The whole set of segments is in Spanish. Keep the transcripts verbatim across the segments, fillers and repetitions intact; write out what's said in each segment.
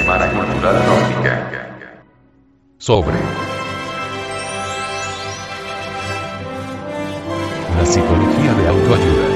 Semana Cultural Gnóstica. Sobre la psicología de autoayuda.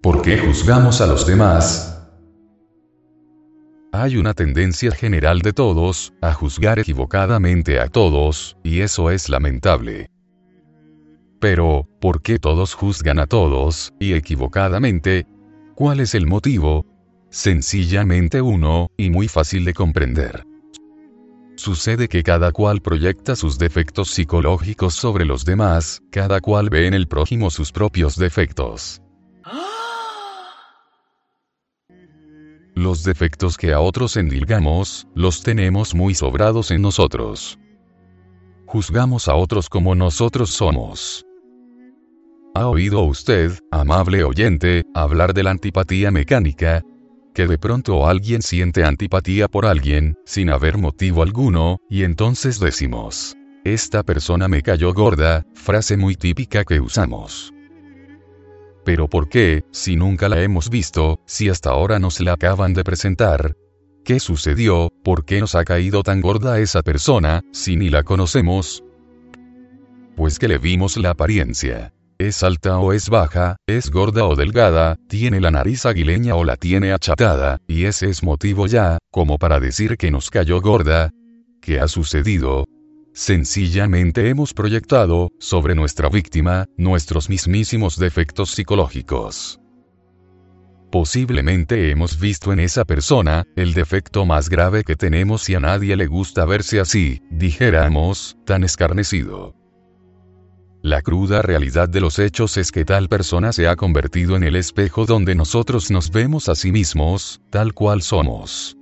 ¿Por qué juzgamos a los demás? Hay una tendencia general de todos, a juzgar equivocadamente a todos, y eso es lamentable. Pero, ¿por qué todos juzgan a todos, y equivocadamente? ¿Cuál es el motivo? Sencillamente uno, y muy fácil de comprender. Sucede que cada cual proyecta sus defectos psicológicos sobre los demás, cada cual ve en el prójimo sus propios defectos. Los defectos que a otros endilgamos, los tenemos muy sobrados en nosotros. Juzgamos a otros como nosotros somos. ¿Ha oído usted, amable oyente, hablar de la antipatía mecánica? Que de pronto alguien siente antipatía por alguien, sin haber motivo alguno, y entonces decimos: esta persona me cayó gorda, frase muy típica que usamos. ¿Pero por qué, si nunca la hemos visto, si hasta ahora nos la acaban de presentar? ¿Qué sucedió? ¿Por qué nos ha caído tan gorda esa persona, si ni la conocemos? Pues que le vimos la apariencia. ¿Es alta o es baja? ¿Es gorda o delgada? ¿Tiene la nariz aguileña o la tiene achatada? Y ese es motivo ya, como para decir que nos cayó gorda. ¿Qué ha sucedido? Sencillamente hemos proyectado, sobre nuestra víctima, nuestros mismísimos defectos psicológicos. Posiblemente hemos visto en esa persona, el defecto más grave que tenemos y a nadie le gusta verse así, dijéramos, tan escarnecido. La cruda realidad de los hechos es que tal persona se ha convertido en el espejo donde nosotros nos vemos a sí mismos, tal cual somos.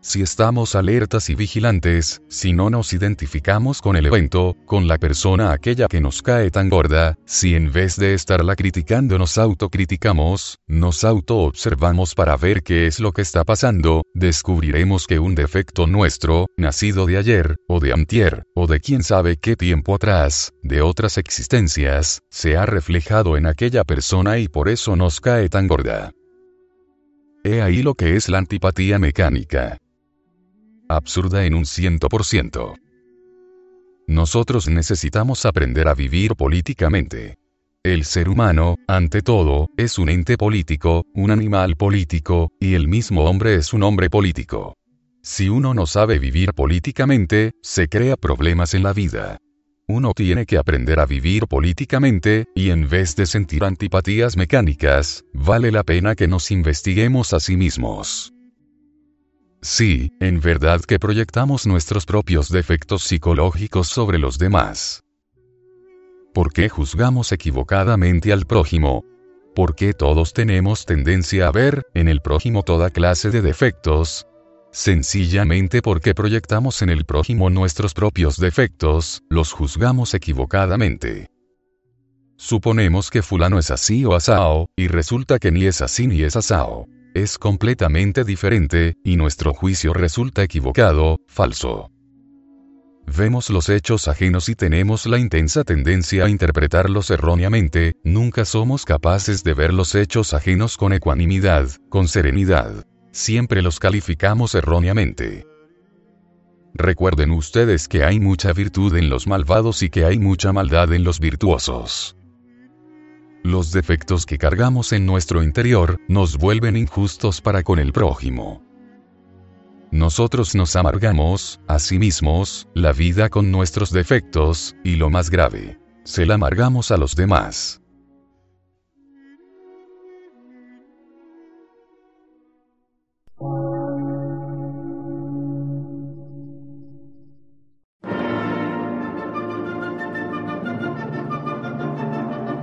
Si estamos alertas y vigilantes, si no nos identificamos con el evento, con la persona aquella que nos cae tan gorda, si en vez de estarla criticando nos autocriticamos, nos autoobservamos para ver qué es lo que está pasando, descubriremos que un defecto nuestro, nacido de ayer, o de antier, o de quién sabe qué tiempo atrás, de otras existencias, se ha reflejado en aquella persona y por eso nos cae tan gorda. He ahí lo que es la antipatía mecánica. Absurda en un ciento por ciento. Nosotros necesitamos aprender a vivir políticamente. El ser humano, ante todo, es un ente político, un animal político, y el mismo hombre es un hombre político. Si uno no sabe vivir políticamente, se crea problemas en la vida. Uno tiene que aprender a vivir políticamente, y en vez de sentir antipatías mecánicas, vale la pena que nos investiguemos a sí mismos. Sí, en verdad que proyectamos nuestros propios defectos psicológicos sobre los demás. ¿Por qué juzgamos equivocadamente al prójimo? ¿Por qué todos tenemos tendencia a ver, en el prójimo toda clase de defectos? Sencillamente porque proyectamos en el prójimo nuestros propios defectos, los juzgamos equivocadamente. Suponemos que fulano es así o asao, y resulta que ni es así ni es asao. Es completamente diferente, y nuestro juicio resulta equivocado, falso. Vemos los hechos ajenos y tenemos la intensa tendencia a interpretarlos erróneamente, nunca somos capaces de ver los hechos ajenos con ecuanimidad, con serenidad. Siempre los calificamos erróneamente. Recuerden ustedes que hay mucha virtud en los malvados y que hay mucha maldad en los virtuosos. Los defectos que cargamos en nuestro interior nos vuelven injustos para con el prójimo. Nosotros nos amargamos, a sí mismos, la vida con nuestros defectos, y lo más grave, se la amargamos a los demás.